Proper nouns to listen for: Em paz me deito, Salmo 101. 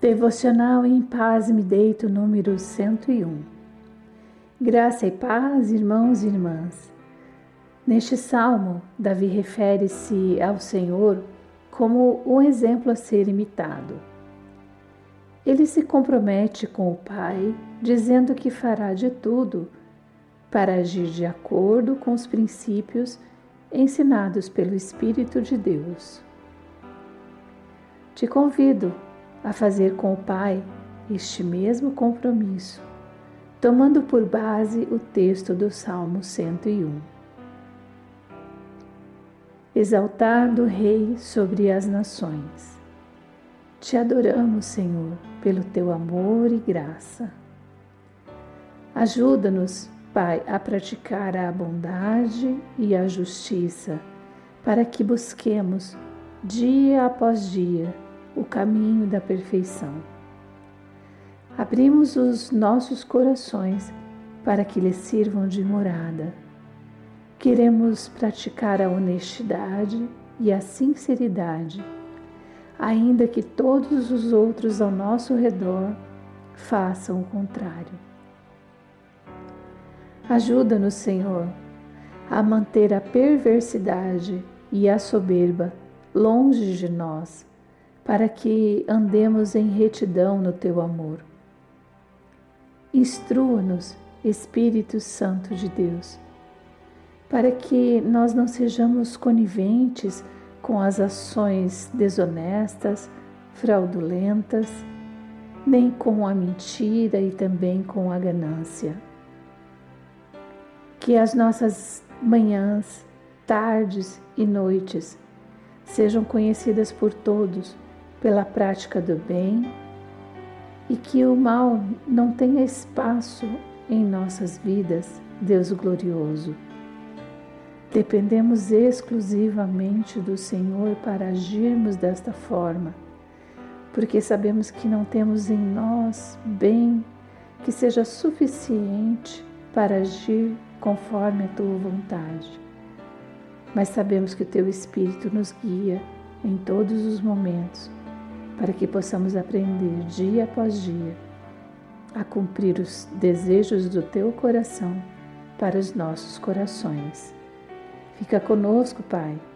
Devocional Em Paz Me Deito, número 101. Graça e paz, irmãos e irmãs. Neste salmo, Davi refere-se ao Senhor como um exemplo a ser imitado. Ele se compromete com o Pai, dizendo que fará de tudo para agir de acordo com os princípios ensinados pelo Espírito de Deus. Te convido a fazer com o Pai este mesmo compromisso, tomando por base o texto do Salmo 101. Exaltado Rei sobre as nações, te adoramos, Senhor, pelo teu amor e graça. Ajuda-nos, Pai, a praticar a bondade e a justiça, para que busquemos, dia após dia, o caminho da perfeição. Abrimos os nossos corações para que lhes sirvam de morada. Queremos praticar a honestidade e a sinceridade, ainda que todos os outros ao nosso redor façam o contrário. Ajuda-nos, Senhor, a manter a perversidade e a soberba longe de nós, para que andemos em retidão no teu amor. Instrua-nos, Espírito Santo de Deus, para que nós não sejamos coniventes com as ações desonestas, fraudulentas, nem com a mentira e também com a ganância. Que as nossas manhãs, tardes e noites sejam conhecidas por todos pela prática do bem, e que o mal não tenha espaço em nossas vidas, Deus glorioso. Dependemos exclusivamente do Senhor para agirmos desta forma, porque sabemos que não temos em nós bem que seja suficiente para agir conforme a tua vontade. Mas sabemos que o teu Espírito nos guia em todos os momentos, para que possamos aprender dia após dia a cumprir os desejos do teu coração para os nossos corações. Fica conosco, Pai,